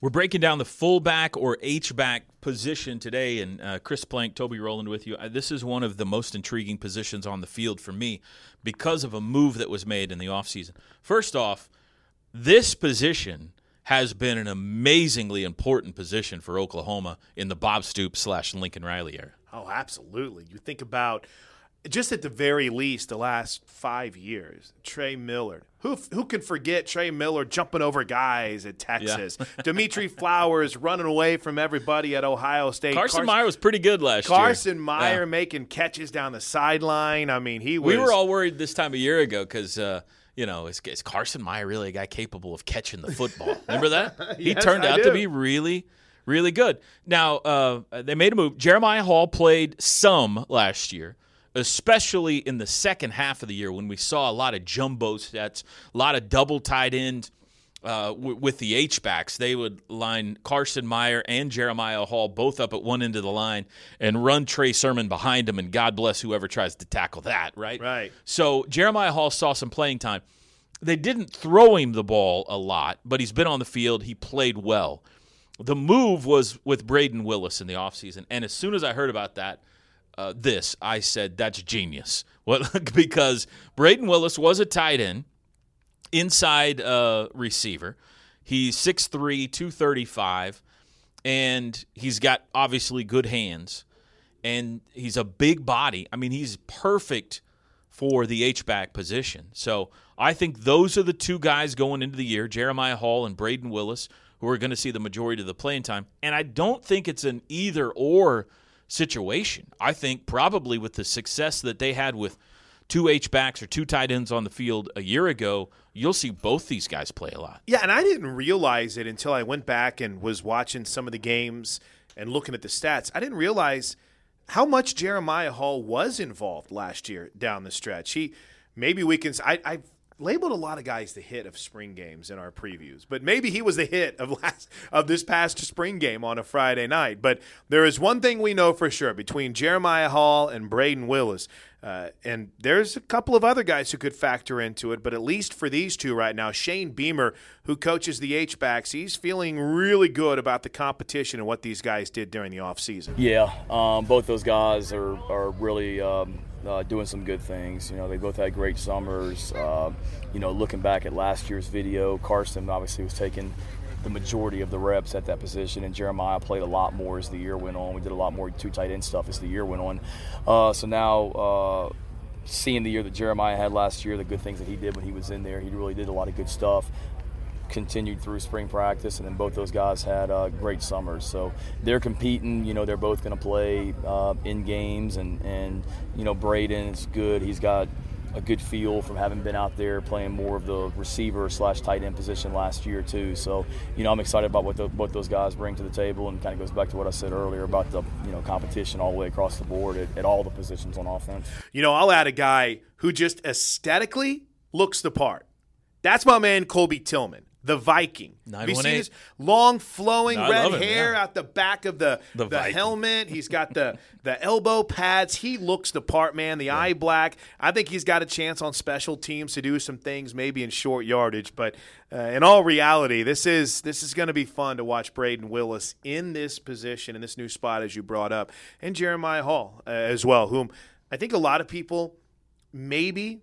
We're breaking down the fullback or H-back position today, and Chris Plank, Toby Rowland with you. This is one of the most intriguing positions on the field for me because of a move that was made in the offseason. First off, this position has been an amazingly important position for Oklahoma in the Bob Stoops / Lincoln Riley era. Oh, absolutely. You think about just at the very least the last 5 years, Trey Miller. Who could forget Trey Miller jumping over guys at Texas? Yeah. Dimitri Flowers running away from everybody at Ohio State. Carson Meyer was pretty good last year. Carson Meyer making catches down the sideline. I mean, he was. We were all worried this time a year ago because, is Carson Meyer really a guy capable of catching the football? Remember that? He turned out to be really, really good. Now, they made a move. Jeremiah Hall played some last year, especially in the second half of the year when we saw a lot of jumbo sets, a lot of double tight end with the H-backs. They would line Carson Meyer and Jeremiah Hall both up at one end of the line and run Trey Sermon behind them, and God bless whoever tries to tackle that, right? Right. So Jeremiah Hall saw some playing time. They didn't throw him the ball a lot, but he's been on the field. He played well. The move was with Braden Willis in the offseason, and as soon as I heard about that, I said, that's genius. Because Braden Willis was a tight end, inside receiver. He's 6'3", 235, and he's got obviously good hands, and he's a big body. I mean, he's perfect for the H-back position. So I think those are the two guys going into the year, Jeremiah Hall and Braden Willis, who are going to see the majority of the playing time. And I don't think it's an either-or situation. I think probably with the success that they had with two H-backs or two tight ends on the field a year ago, you'll see both these guys play a lot. Yeah, and I didn't realize it until I went back and was watching some of the games and looking at the stats. I didn't realize how much Jeremiah Hall was involved last year down the stretch. I've labeled a lot of guys the hit of spring games in our previews, but maybe he was the hit of this past spring game on a Friday night. But there is one thing we know for sure between Jeremiah Hall and Braden Willis, and there's a couple of other guys who could factor into it, but at least for these two right now, Shane Beamer, who coaches the H-backs, he's feeling really good about the competition and what these guys did during the offseason. Yeah, both those guys are really doing some good things. You know, they both had great summers. Looking back at last year's video, Carson obviously was taking the majority of the reps at that position, and Jeremiah played a lot more as the year went on. We did a lot more two tight end stuff as the year went on. So now seeing the year that Jeremiah had last year, the good things that he did when he was in there, he really did a lot of good stuff, continued through spring practice, and then both those guys had great summers. So they're competing. You know, they're both going to play in games, and Braden's good. He's got a good feel from having been out there playing more of the receiver / tight end position last year too. So, you know, I'm excited about what those guys bring to the table, and kind of goes back to what I said earlier about the, you know, competition all the way across the board at all the positions on offense. You know, I'll add a guy who just aesthetically looks the part. That's my man Colby Tillman, the Viking. Have you seen his long flowing red hair out the back of the helmet? He's got the elbow pads. He looks the part, man, the eye black. I think he's got a chance on special teams to do some things, maybe in short yardage. But in all reality, this is going to be fun to watch Braden Willis in this position, in this new spot, as you brought up. And Jeremiah Hall as well, whom I think a lot of people maybe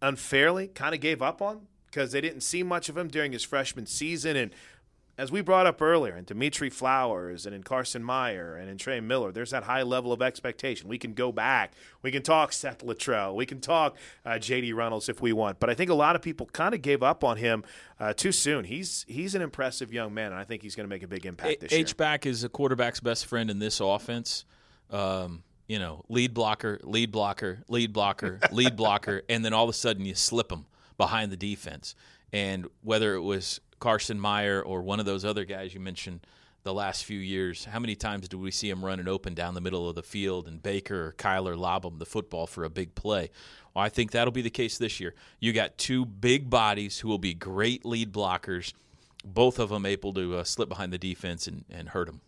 unfairly kind of gave up on, because they didn't see much of him during his freshman season. And as we brought up earlier, in Dimitri Flowers and in Carson Meyer and in Trey Miller, there's that high level of expectation. We can go back. We can talk Seth Luttrell. We can talk J.D. Runnels if we want. But I think a lot of people kind of gave up on him too soon. He's an impressive young man, and I think he's going to make a big impact this year. H-Back is a quarterback's best friend in this offense. You know, lead blocker, and then all of a sudden you slip him behind the defense. And whether it was Carson Meyer or one of those other guys you mentioned the last few years, how many times do we see him run and open down the middle of the field, and Baker or Kyler lob him the football for a big play? Well, I think that'll be the case this year. You got two big bodies who will be great lead blockers, both of them able to slip behind the defense and hurt them.